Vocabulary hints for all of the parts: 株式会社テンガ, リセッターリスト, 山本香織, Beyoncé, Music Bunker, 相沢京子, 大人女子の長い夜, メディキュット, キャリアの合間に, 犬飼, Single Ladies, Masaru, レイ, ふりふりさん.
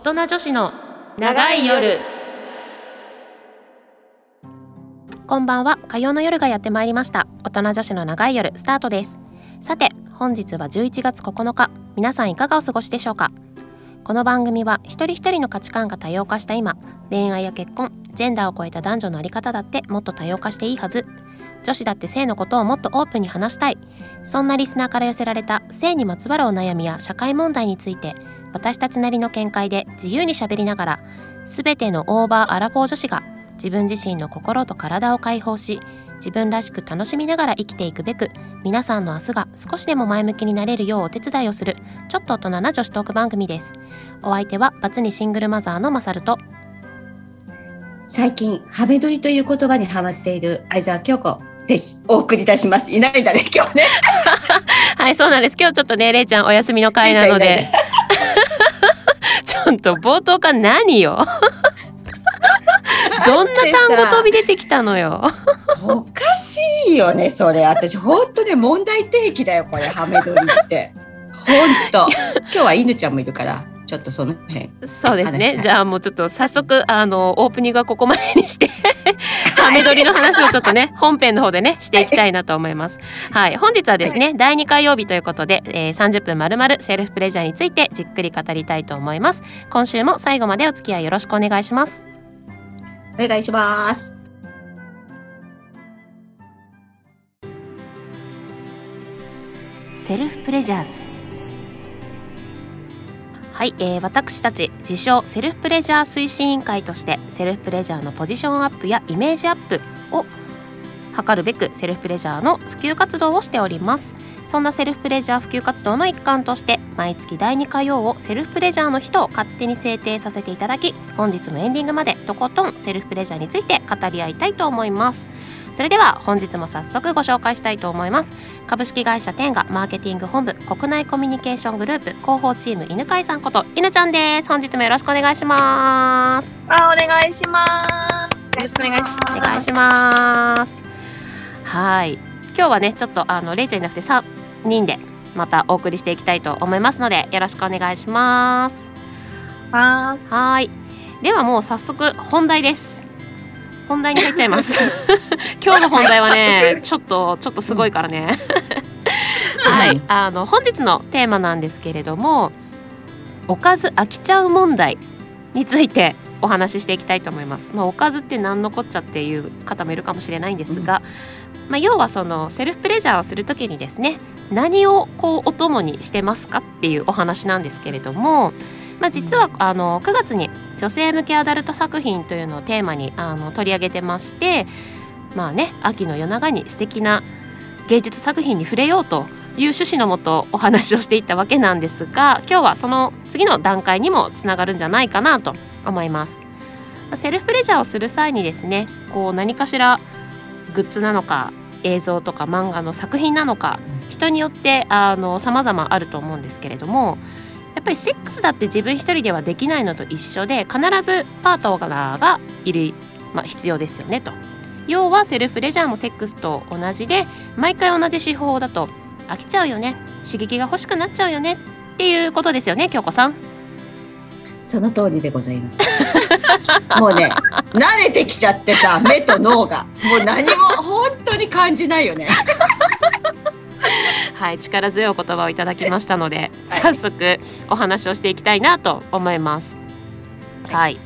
大人女子の長い夜。こんばんは。火曜の夜がやってまいりました。大人女子の長い夜スタートです。さて本日は11月9日、皆さんいかがお過ごしでしょうか。この番組は一人一人の価値観が多様化した今、恋愛や結婚、ジェンダーを超えた男女のあり方だってもっと多様化していいはず、女子だって性のことをもっとオープンに話したい、そんなリスナーから寄せられた性にまつわるお悩みや社会問題について、私たちなりの見解で自由にしゃべりながら、すべてのオーバーアラフォー女子が自分自身の心と体を解放し、自分らしく楽しみながら生きていくべく、皆さんの明日が少しでも前向きになれるようお手伝いをする、ちょっと大人な女子トーク番組です。お相手はバツにシングルマザーのマサルと、最近ハメ撮りという言葉にハマっている相沢京子です。お送りいたします。いないんだね今日ね。はい、そうなんです。今日ちょっとね、れいちゃんお休みの会なので、ね、ちょっと冒頭から何よ。どんな単語飛び出てきたのよ。おかしいよねそれ。私本当ね、問題提起だよこれ、ハメ撮りって。本当。今日は犬ちゃんもいるから。ちょっとその辺、そうですね。じゃあもうちょっと早速オープニングはここまでにしてハメ撮りの話をちょっとね本編の方でねしていきたいなと思います。はい、本日はですね、第2火曜日ということで、30分まるまるセルフプレジャーについてじっくり語りたいと思います。今週も最後までお付き合いよろしくお願いします。お願いします。セルフプレジャー。はい、私たち自称セルフプレジャー推進委員会として、セルフプレジャーのポジションアップやイメージアップを図るべく、セルフプレジャーの普及活動をしております。そんなセルフプレジャー普及活動の一環として、毎月第2火曜をセルフプレジャーの日と勝手に制定させていただき、本日もエンディングまでとことんセルフプレジャーについて語り合いたいと思います。それでは本日も早速ご紹介したいと思います。株式会社テンガマーケティング本部国内コミュニケーショングループ広報チーム、犬飼さんこと犬ちゃんです。本日もよろしくお願いします。お願いします。よろしくお願いします。お願いします。はい、今日はねちょっとレイちゃんいなくて3人でまたお送りしていきたいと思いますので、よろしくお願いします。はい、ではもう早速本題です。本題に入っちゃいます今日の本題はねちょっとすごいからねはい、本日のテーマなんですけれども、おかず飽きちゃう問題についてお話ししていきたいと思います。まあ、おかずって何のこっちゃっていう方もいるかもしれないんですが、まあ、要はそのセルフプレジャーをするときにですね、何をこうお供にしてますかっていうお話なんですけれども、まあ、実は9月に女性向けアダルト作品というのをテーマに取り上げてまして、まあね、秋の夜長に素敵な芸術作品に触れようという趣旨のもとお話をしていったわけなんですが、今日はその次の段階にもつながるんじゃないかなと思います。セルフプレジャーをする際にですね、こう何かしらグッズなのか映像とか漫画の作品なのか、人によって様々あると思うんですけれども、やっぱりセックスだって自分一人ではできないのと一緒で、必ずパートナーがいる、まあ、必要ですよねと。要はセルフプレジャーもセックスと同じで、毎回同じ手法だと飽きちゃうよね、刺激が欲しくなっちゃうよねっていうことですよね、京子さん。その通りでございますもうね慣れてきちゃってさ、目と脳がもう何も本当に感じないよねはい、力強いお言葉をいただきましたので、早速お話をしていきたいなと思います。はい、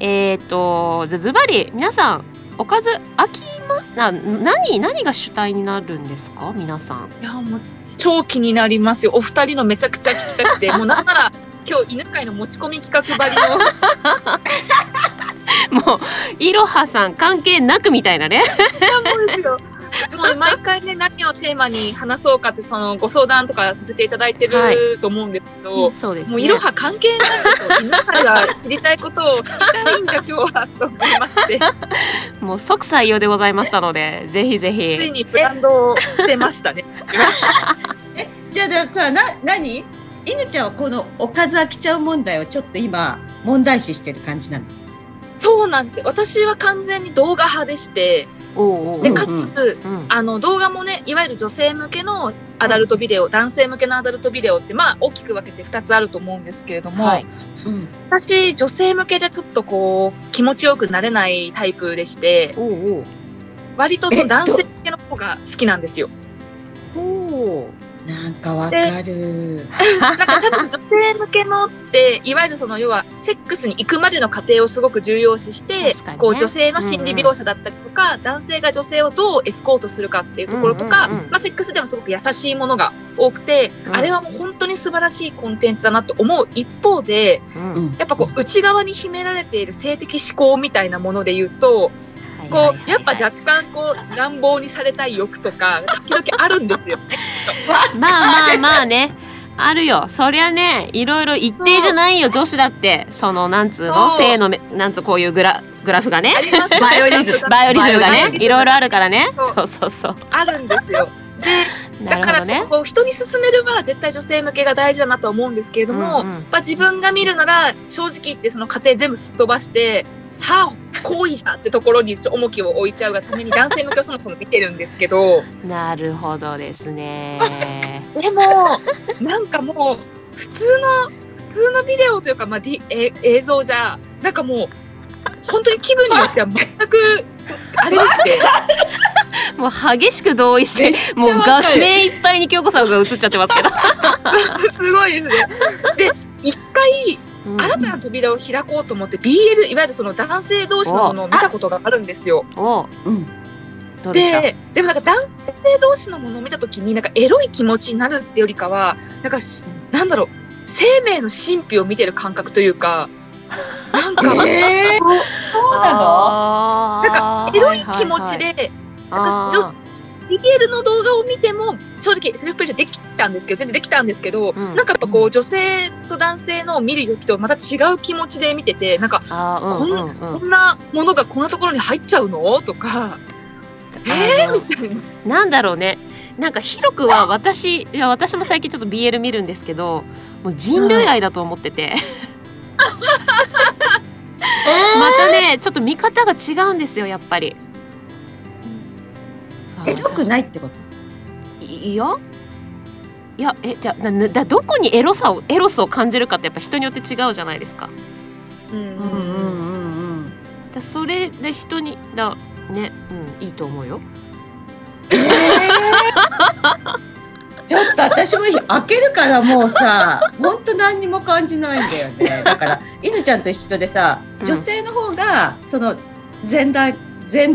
ズバリ皆さんおかず飽き何が主体になるんですか皆さん。いやもう超気になりますよ。お二人のめちゃくちゃ聞きたくてもうなんなら今日犬飼の持ち込み企画ばりのもういろはさん関係なくみたいなねそうですよ。もう毎回ね何をテーマに話そうかってそのご相談とかさせていただいてる、はい、と思うんですけど、そうですね、もういろは関係ないと皆さんが知りたいことを聞きたいんじゃ今日はと思いまして、もう即採用でございましたのでぜひぜひ。ついにブランドを捨てましたねじゃあさ、何犬ちゃんはこのおかず飽きちゃう問題をちょっと今問題視してる感じなの。そうなんですよ。私は完全に動画派でして、でかつ、動画もねいわゆる女性向けのアダルトビデオ、男性向けのアダルトビデオって、まあ、大きく分けて2つあると思うんですけれども、私女性向けじゃちょっとこう気持ちよくなれないタイプでして、割とその男性向けの方が好きなんですよ。なんかわかる。なんか多分女性向けのっていわゆるその要はセックスに行くまでの過程をすごく重要視して、ね、こう女性の心理描写だったりとか、男性が女性をどうエスコートするかっていうところとか、まあ、セックスでもすごく優しいものが多くて、あれはもう本当に素晴らしいコンテンツだなと思う一方で、やっぱこう内側に秘められている性的思考みたいなもので言うと、こうやっぱ若干こう乱暴にされたい欲とか時々あるんですよね。まあね、あるよそりゃね。いろいろ一定じゃないよ、女子だって。そのなんつうの性のなんつうこういうグラフがね、バイオリズムがねいろいろあるからね。そうあるんですよ。でだから、ね、こう人に勧めるは絶対女性向けが大事だなと思うんですけれども、まあ、自分が見るなら正直言ってその過程全部すっ飛ばして、さあ行為じゃってところに重きを置いちゃうがために男性向けをそもそも見てるんですけど。なるほどですね。でもなんかもう普通のビデオというか、まあ映像じゃなんかもう本当に気分によっては全くあれでしてもう激しく同意して、もう画面いっぱいに京子さんが映っちゃってますけどすごいですね。で一回新たな扉を開こうと思って BL、 いわゆるその男性同士のものを見たことがあるんですよ。どうでした？でもなんか男性同士のものを見た時になんかエロい気持ちになるってよりかは、なんかなんだろう、生命の神秘を見てる感覚というか、なんかそうなの？なんかエロい気持ちで、なんかBL の動画を見ても正直セルフプレジャー全然できたんですけど、なんかやっぱこう女性と男性の見る時とまた違う気持ちで見てて、なんかこんなものがこんなところに入っちゃうのとか、みたいな。なんだろうね、なんか広くは私も最近ちょっと BL 見るんですけど、もう人類愛だと思っててまたねちょっと見方が違うんですよ、やっぱり。エロくないってこと？いやじゃあどこにエロスを感じるかってやっぱ人によって違うじゃないですか。だそれで人にだね、いいと思うよ。ちょっと私も開けるからもうさ、本当何にも感じないんだよね。だから犬ちゃんと一緒でさ、女性の方がその前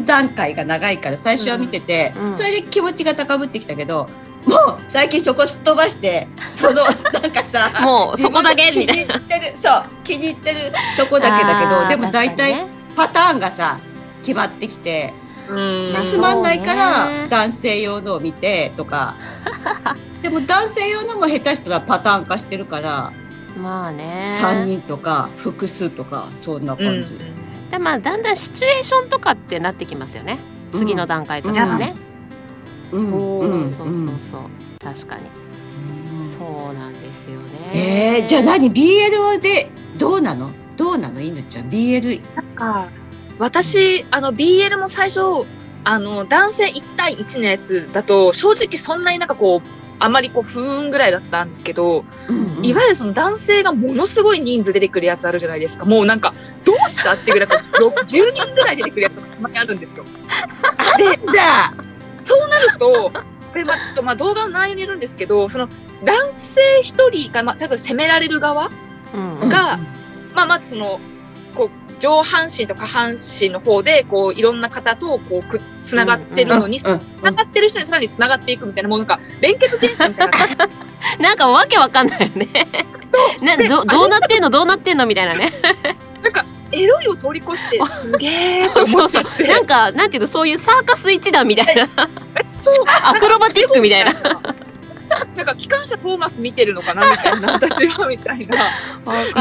段階が長いから最初は見てて、それで気持ちが高ぶってきたけど、もう最近そこすっ飛ばして、そのなんかさもうそこだけみたいな、気に入ってるとこだけだけど、でも大体パターンがさ決まってきて、つまんないから男性用のを見てとかでも男性用のも下手したらパターン化してるから、まあね、3人とか複数とかそんな感じ。まあ、だんだんシチュエーションとかってなってきますよね、次の段階としてはね。そう確かに、そうなんですよね。じゃあ何 BL でどうなの犬ちゃん BL。 あ、私BL も最初男性1対1のやつだと正直そんなになんかこうあまりこう不運ぐらいだったんですけど、いわゆるその男性がものすごい人数出てくるやつあるじゃないですか。もうなんかどうしたってぐらい10人ぐらい出てくるやつがたまにあるんですよ。そうなるとこれはちょっとまあ動画の内容によるんですけど、その男性一人が、まあ、多分責められる側が、まあ、まずそのこう上半身と下半身の方でこういろんな方とこうつながってるのに、つながってる人にさらにつながっていくみたいな、もうなんか連結電車みたいななんかわけわかんないよねどうなってんのみたいなねなんかエロいを通り越してすげえと思っちゃって、なんかなんていうの、そういうサーカス一団みたいなアクロバティックみたいななんか機関車トーマス見てるのかなみたいな、私はみたいな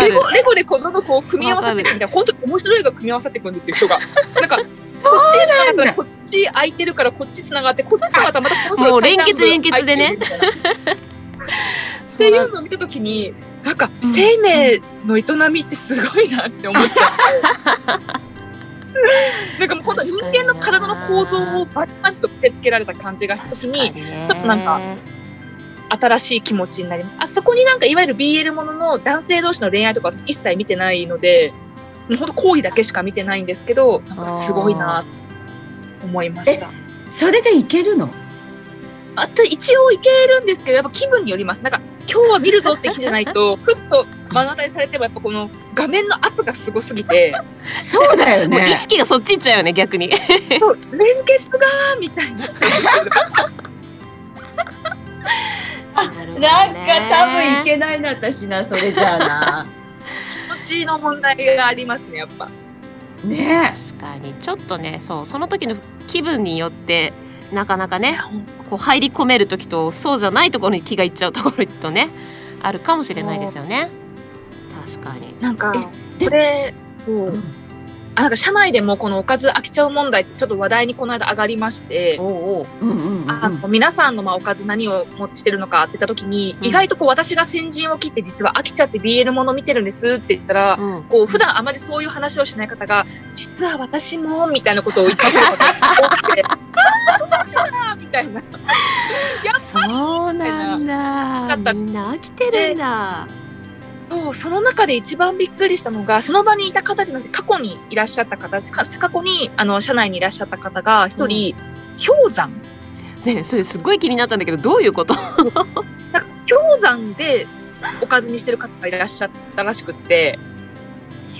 レゴでこのこう組み合わせていくみたいな、本当に面白いが組み合わさっていくんですよ、人が。なんかこっち繋がったらこっち空いてるからこっち繋がって、こっち繋がったらまたこの人が連結でねっていうのを見たときに、なんか生命の営みってすごいなって思っちゃうなんかもう本当人間の体の構造をバチバチと見せつけられた感じがした時にちょっとなんか新しい気持ちになります。あそこになんかいわゆる BL ものの男性同士の恋愛とか私一切見てないので、もう本当行為だけしか見てないんですけど、なんかすごいなと思いました。それでいけるの？あと一応いけるんですけど、やっぱ気分によります。なんか今日は見るぞって日じゃないとふっと目の当たりされてもやっぱこの画面の圧がすごすぎてそうだよね、もう意識がそっち行っちゃうよね逆にそう連結がみたいになっちゃうなんか多分いけないな私な、それじゃあな気持ちの問題がありますねやっぱね。確かにちょっとね、そうその時の気分によってなかなかねこう入り込める時とそうじゃないところに気がいっちゃうところとねあるかもしれないですよね。確かになんかこれ、うん、あなんか社内でもこのおかず飽きちゃう問題ってちょっと話題にこの間上がりまして、皆さんのまあおかず何を持ちしてるのかって言った時に、うん、意外とこう私が先陣を切って実は飽きちゃって BL もの見てるんですって言ったら、うん、こう普段あまりそういう話をしない方が実は私もみたいなことを言ったことが多くて私だみたいなやっぱりそうなんだみんな飽きてるんだ。その中で一番びっくりしたのがその場にいた方じゃなくて過去に社内にいらっしゃった方が一人、うん、氷山、ね、それすごい気になったんだけどどういうことなんか氷山でおかずにしてる方がいらっしゃったらしくって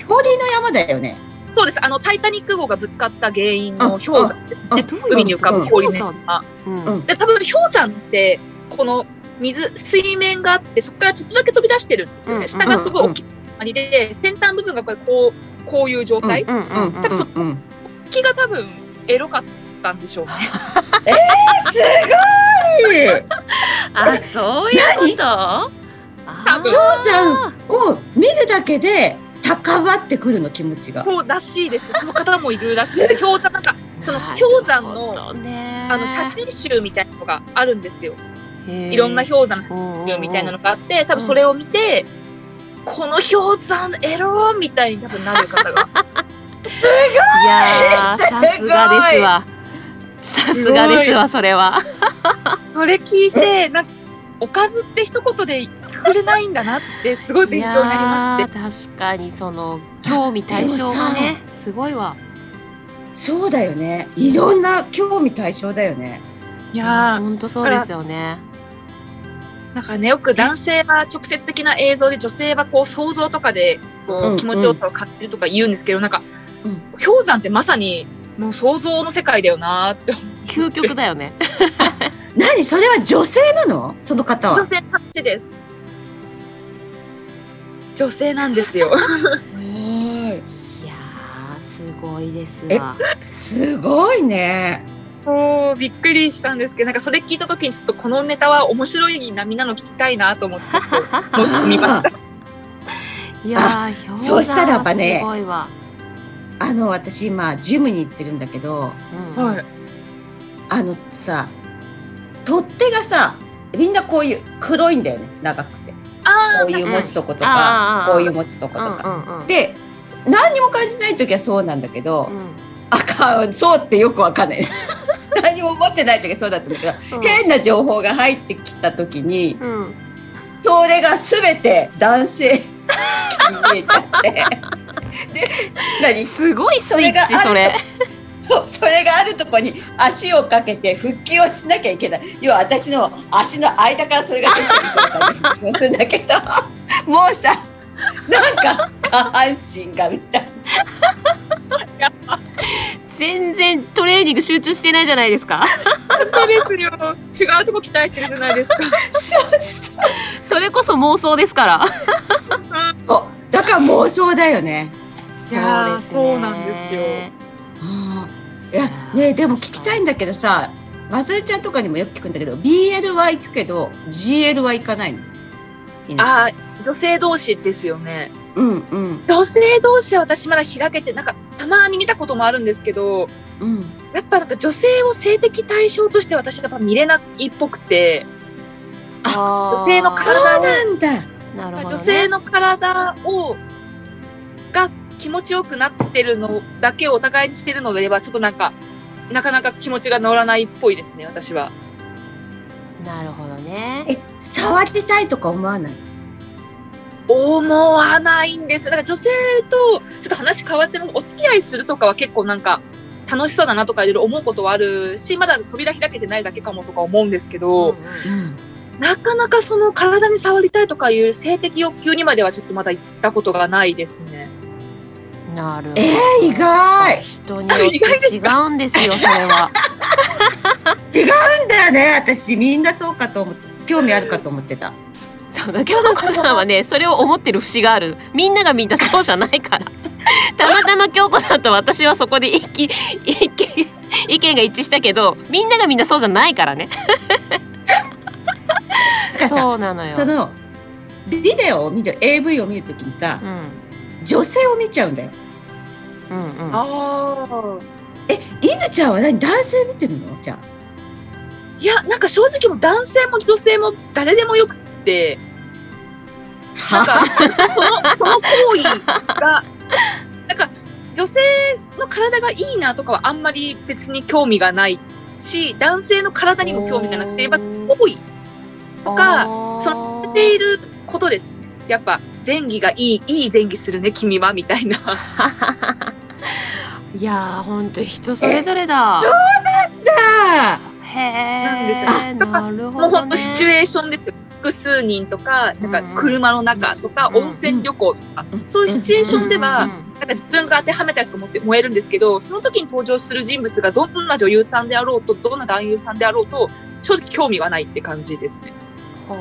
氷の山だよね。そうです、タイタニック号がぶつかった原因の氷山ですね。海に浮かぶ氷の山、うん、で多分氷山ってこの水面があってそこからちょっとだけ飛び出してるんですよね、うんうんうん、下がすごい大きいありで先端部分がこういう状態、うんうんうんうん、多分その気が多分エロかったんでしょうねすごいあ、そういうこと氷山を見るだけで高まってくるの気持ちがそうらしいです。その方もいるらしいです氷山なんかその氷山の、写真集みたいなのがあるんですよ。いろんな氷山の写真みたいなのがあって多分それを見て、うん、この氷山エロみたいに多分なる方がすごい、 いやさすがですわさすがですわそれはそれ聞いてなんかおかずって一言でくれないんだなってすごい勉強になりまして確かにその興味対象がねすごいわ。そうだよねいろんな興味対象だよね。いや本当そうですよね。なんかねよく男性は直接的な映像で女性はこう想像とかでこう気持ちを感じるとか言うんですけど、うんうん、なんか、うん、氷山ってまさにもう想像の世界だよなって究極だよね何それは女性なのその方は。女性たちです。女性なんですよいやすごいですわすごいねびっくりしたんですけどなんかそれ聞いた時にちょっとこのネタは面白いなみんなの聞きたいなと思ってちょっと持ち込みましたいやそうしたらやっぱね私今ジムに行ってるんだけど、うんはい、さ取っ手がさみんなこういう黒いんだよね長くてこういう持ちとことかこういう持ちとことか、うんうんうん、で何にも感じない時はそうなんだけど、うん、そうってよくわかんない何も思ってない時はそうだったんだけど、うん、変な情報が入ってきた時に、うん、それが全て男性に見えちゃってで何すごいスイッチそれがあるとこに足をかけて復帰をしなきゃいけない。要は私の足の間からそれが出てきちゃったりもするんだけどもうさなんか下半身がみたいな全然トレーニング集中してないじゃないですか。そうですよ。違うとこ鍛えてるじゃないですか。それこそ妄想ですから。だから妄想だよね。いやそうなんですよ。いやねでも聞きたいんだけどさ、マスルちゃんとかにもよく聞くんだけど、BL は行くけど GL は行かないの。女性同士ですよね。うんうん、女性同士は私まだ開けてなんかたまに見たこともあるんですけど、うん、やっぱなんか女性を性的対象として私はやっぱ見れないっぽくて、女性の体を、女性の体をが気持ちよくなってるのだけをお互いにしてるのであれば、ちょっとなんかなかなか気持ちが乗らないっぽいですね、私は。なるほどね。触ってたいとか思わない？思わないんです。だから女性とちょっと話変わってる、お付き合いするとかは結構なんか楽しそうだなとかいろいろ思うことはあるし、まだ扉開けてないだけかもとか思うんですけど、うんうん、なかなかその体に触りたいとかいう性的欲求にまではちょっとまだ行ったことがないですね。なるほど。意外。人によって違うんですよ、それは。違うんだよね。私みんなそうかと思って、興味あるかと思ってた。そうだ、京子さんはね、それを思ってる節がある。みんながみんなそうじゃないから。たまたま京子さんと私はそこで意見が一致したけど、みんながみんなそうじゃないからね。そうなのよ。そのビデオを見る、AV を見るときにさ、女性を見ちゃうんだよ。うんうん。ああ。犬ちゃんは何、男性見てるの？じゃあ。いや、なんか正直も男性も女性も誰でもよくて、なんかこの行為がなんか女性の体がいいなとかはあんまり別に興味がないし、男性の体にも興味がなくて、やっぱ行為とかそのやっていることですね。やっぱ前戯がいい前戯するね君はみたいな。いやー、ほんと人それぞれだ。そうなんだ。へー、なるほどね。もうほんとシチュエーションです。複数人とか、なんか車の中とか、温泉旅行とか、そういうシチュエーションでは、なんか自分が当てはめたりとか燃えるんですけど、その時に登場する人物がどんな女優さんであろうと、どんな男優さんであろうと、正直興味はないって感じですね。ほ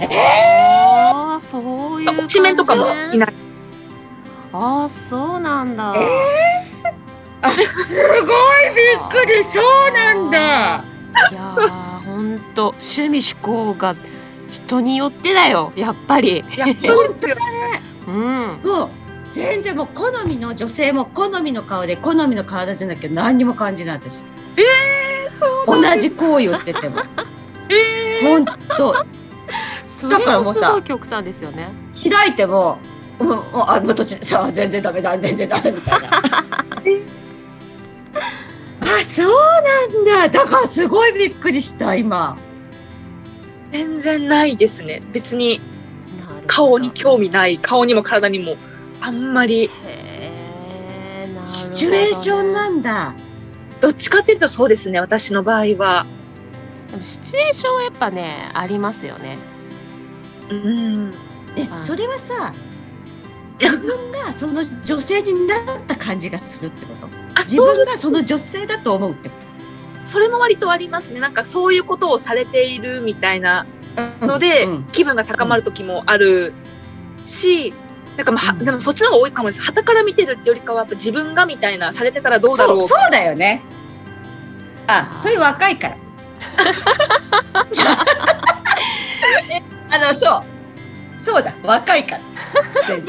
ー。そういう感じね。推しメンとかもいない。あー、そうなんだ。すごいびっくり。そうなんだ。いやー、ほんと趣味嗜好が人によってだよ、やっぱり。いや、本当だね。もう全然もう好みの女性も好みの顔で好みの体じゃなきゃ何にも感じない、私。そうなんです。同じ行為をしてても。本当。それもすごい極端ですよね。開いても、あ、もう途中、さあ全然ダメだ、全然ダメみたいな。あ、そうなんだ。だからすごいびっくりした今。全然ないですね。別に顔に興味ない、顔にも体にもあんまり。へー、なるほどね。シチュエーションなんだ。どっちかっていうとそうですね、私の場合は。でもシチュエーションはやっぱね、ありますよね。うん。それはさ、自分がその女性になった感じがするってこと？自分がその女性だと思うってこと？それも割とありますね。なんかそういうことをされているみたいなので、気分が高まる時もあるし、なんかまあ、でもそっちの方が多いかもです。傍から見てるってよりかは、やっぱ自分がみたいな、されてたらどうだろう。そうだよね。あ、それ若いから。そうだ、若いから。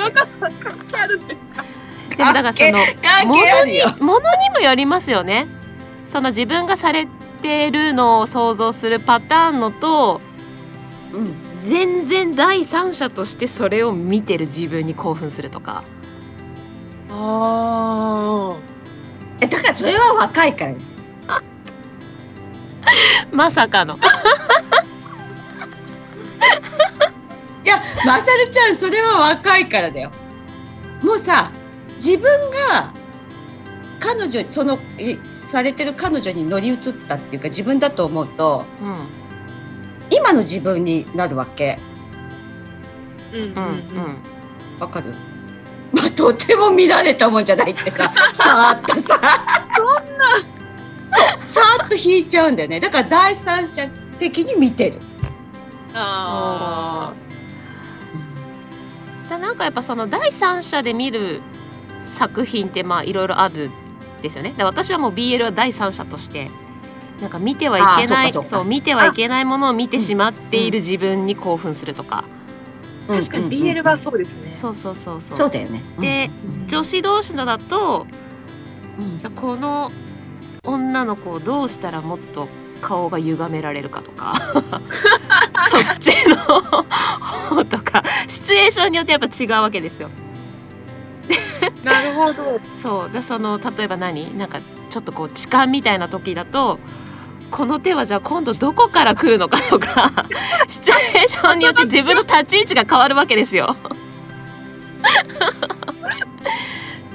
若さ関係あるんですか？でもだからその物にもよりますよね。その自分がされてるのを想像するパターンのと、全然第三者としてそれを見てる自分に興奮するとか。ああ。だからそれは若いから。まさかの。いや、まさるちゃん、それは若いからだよ。もうさ、自分が彼女、そのされてる彼女に乗り移ったっていうか、自分だと思うと、今の自分になるわけ。わかる？まあ、とても見られたもんじゃないってさ、さーっとさ、さーっと引いちゃうんだよね。だから第三者的に見てる。ああ。なんかやっぱその第三者で見る作品ってまあいろいろある。ですよね。で、私はもう BL は第三者としてなんか見てはいけない、そう見てはいけないものを見てしまっている自分に興奮するとか。確かに BL はそうですね。そうそうだよね。で、女子同士のだと、じゃあこの女の子をどうしたらもっと顔が歪められるかとか、そっちの方とか、シチュエーションによってやっぱ違うわけですよ。なるほど。そうで、その例えばなんかちょっとこう痴漢みたいな時だと、この手はじゃあ今度どこから来るのかとかシチュエーションによって自分の立ち位置が変わるわけですよ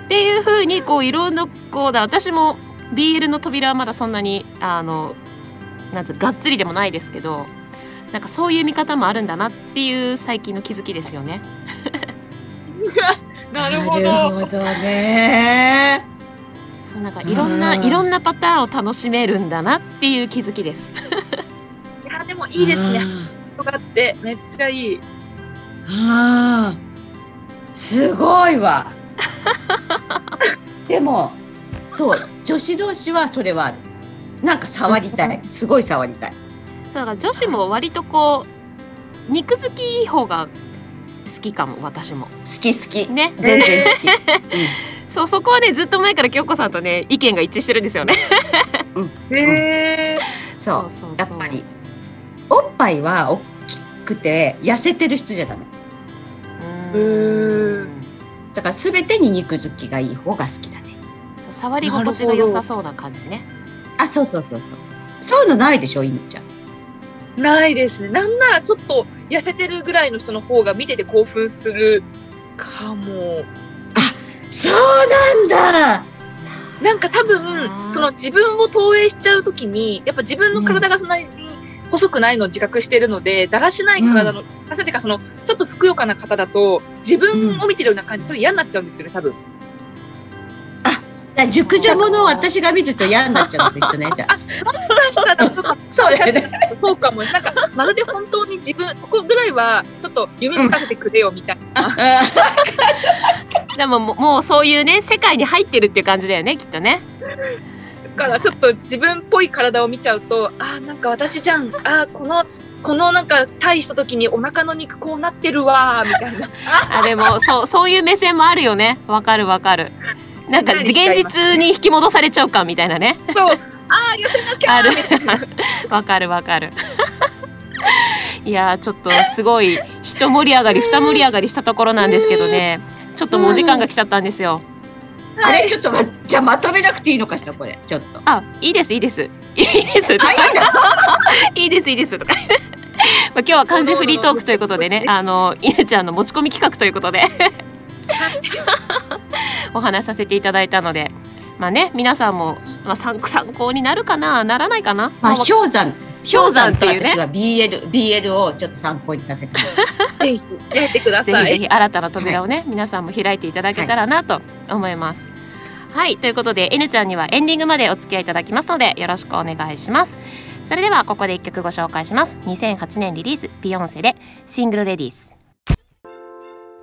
っていう風にこういろんなこうだ、私も BL の扉はまだそんなになんてがっつりでもないですけど、なんかそういう見方もあるんだなっていう最近の気づきですよねなるほど、なるほどね。そう、なんかいろんなパターンを楽しめるんだなっていう気づきですいやでもいいですね、とかってめっちゃいい。あーすごいわでもそう女子同士はそれはある。なんか触りたい、すごい触りたい。そうだから女子も割とこう肉付きいい方が好きかも。私も好き、ね、全然好き、うん、そう、そこはねずっと前から京子さんとね意見が一致してるんですよね、うん、そうやっぱりおっぱいは大きくて痩せてる人じゃダメ。だから全てに肉付きがいい方が好きだね。そう、触り心地が良さそうな感じね。あ、そうそういうのないでしょ、いのちゃん。ないですね。なんならちょっと痩せてるぐらいの人の方が見てて興奮するかも。あ、そうなんだ。なんか多分その自分を投影しちゃうときに、やっぱ自分の体がそんなに細くないのを自覚してるので、だらしない体の、だらしないというかそのちょっとふくよかな方だと自分を見てるような感じ、それ嫌になっちゃうんですよね、多分。熟女ものを私が見ると嫌になっちゃうのと一緒ね、じゃあ。もしかしたらそうだよね。そうかも。なんかまるで本当に自分ここぐらいはちょっと夢にさせてくれよみたいな。でももうそういうね世界に入ってるっていう感じだよね、きっとね。だからちょっと自分っぽい体を見ちゃうと、あ、なんか私じゃん。あ、このなんか大した時にお腹の肉こうなってるわみたいな。あ、でもそういう目線もあるよね。わかるわかる。なんか現実に引き戻されちゃうかみたいなね。そう、あー寄せなきゃーわかるいやーちょっとすごい一盛り上がり二盛り上がりしたところなんですけどね、ちょっともう時間が来ちゃったんですよ、あれちょっとじゃあまとめなくていいのかしら、これちょっと。あ、いいですいいですとか今日は完全フリートークということでね、いぬちゃんの持ち込み企画ということでお話しさせていただいたので、まあね、皆さんも、まあ、参考になるかな、ならないかな、まあ、氷山っていうね、私は BL をちょっと参考にさせてぜひやってください。ぜひ新たな扉をね、はい、皆さんも開いていただけたらなと思います、はい、ということで N ちゃんにはエンディングまでお付き合いいただきますのでよろしくお願いします。それではここで1曲ご紹介します。2008年リリース、ビヨンセでシングルレディース。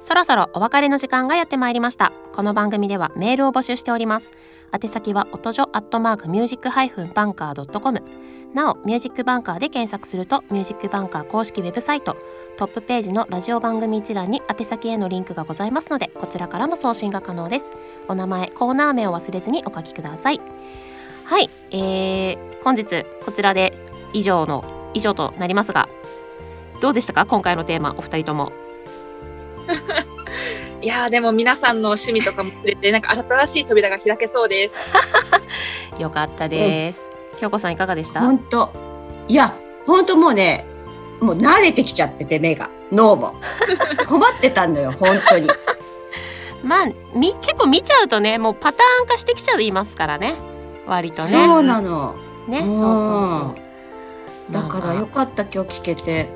そろそろお別れの時間がやってまいりました。この番組ではメールを募集しております。宛先はotojo@music-banker.com。なお、ミュージックバンカーで検索するとミュージックバンカー公式ウェブサイト、トップページのラジオ番組一覧に宛先へのリンクがございますので、こちらからも送信が可能です。お名前、コーナー名を忘れずにお書きください。はい、本日こちらで以上となりますが、どうでしたか今回のテーマ、お二人とも。いやでも皆さんの趣味とかも触れてなんか新しい扉が開けそうですよかったです、うん、京子さんいかがでした？本当もうね、もう慣れてきちゃってて目が脳も困ってたのよ本当にまあ結構見ちゃうとね、もうパターン化してきちゃいますからね、割とね。そうなの、ね、そうだからよかった、今日聞けて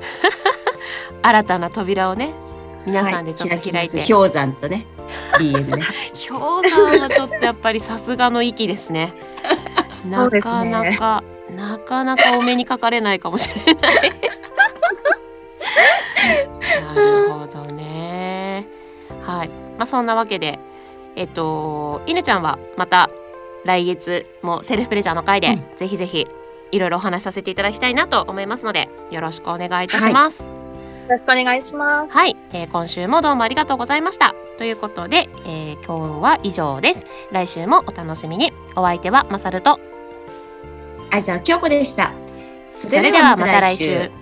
新たな扉をね皆さんでちょっと開いて、はい、氷山とね BL ね氷山はちょっとやっぱりさすがの域ですねなかなかお目にかかれないかもしれないなるほどね、はい、まあ、そんなわけで犬ちゃんはまた来月もセルフプレジャーの回で、うん、ぜひぜひいろいろお話しさせていただきたいなと思いますのでよろしくお願いいたします、はい、よろしくお願いします。はい、今週もどうもありがとうございました。ということで、今日は以上です。来週もお楽しみに。お相手はまさると相沢京子でした。それではまた来週。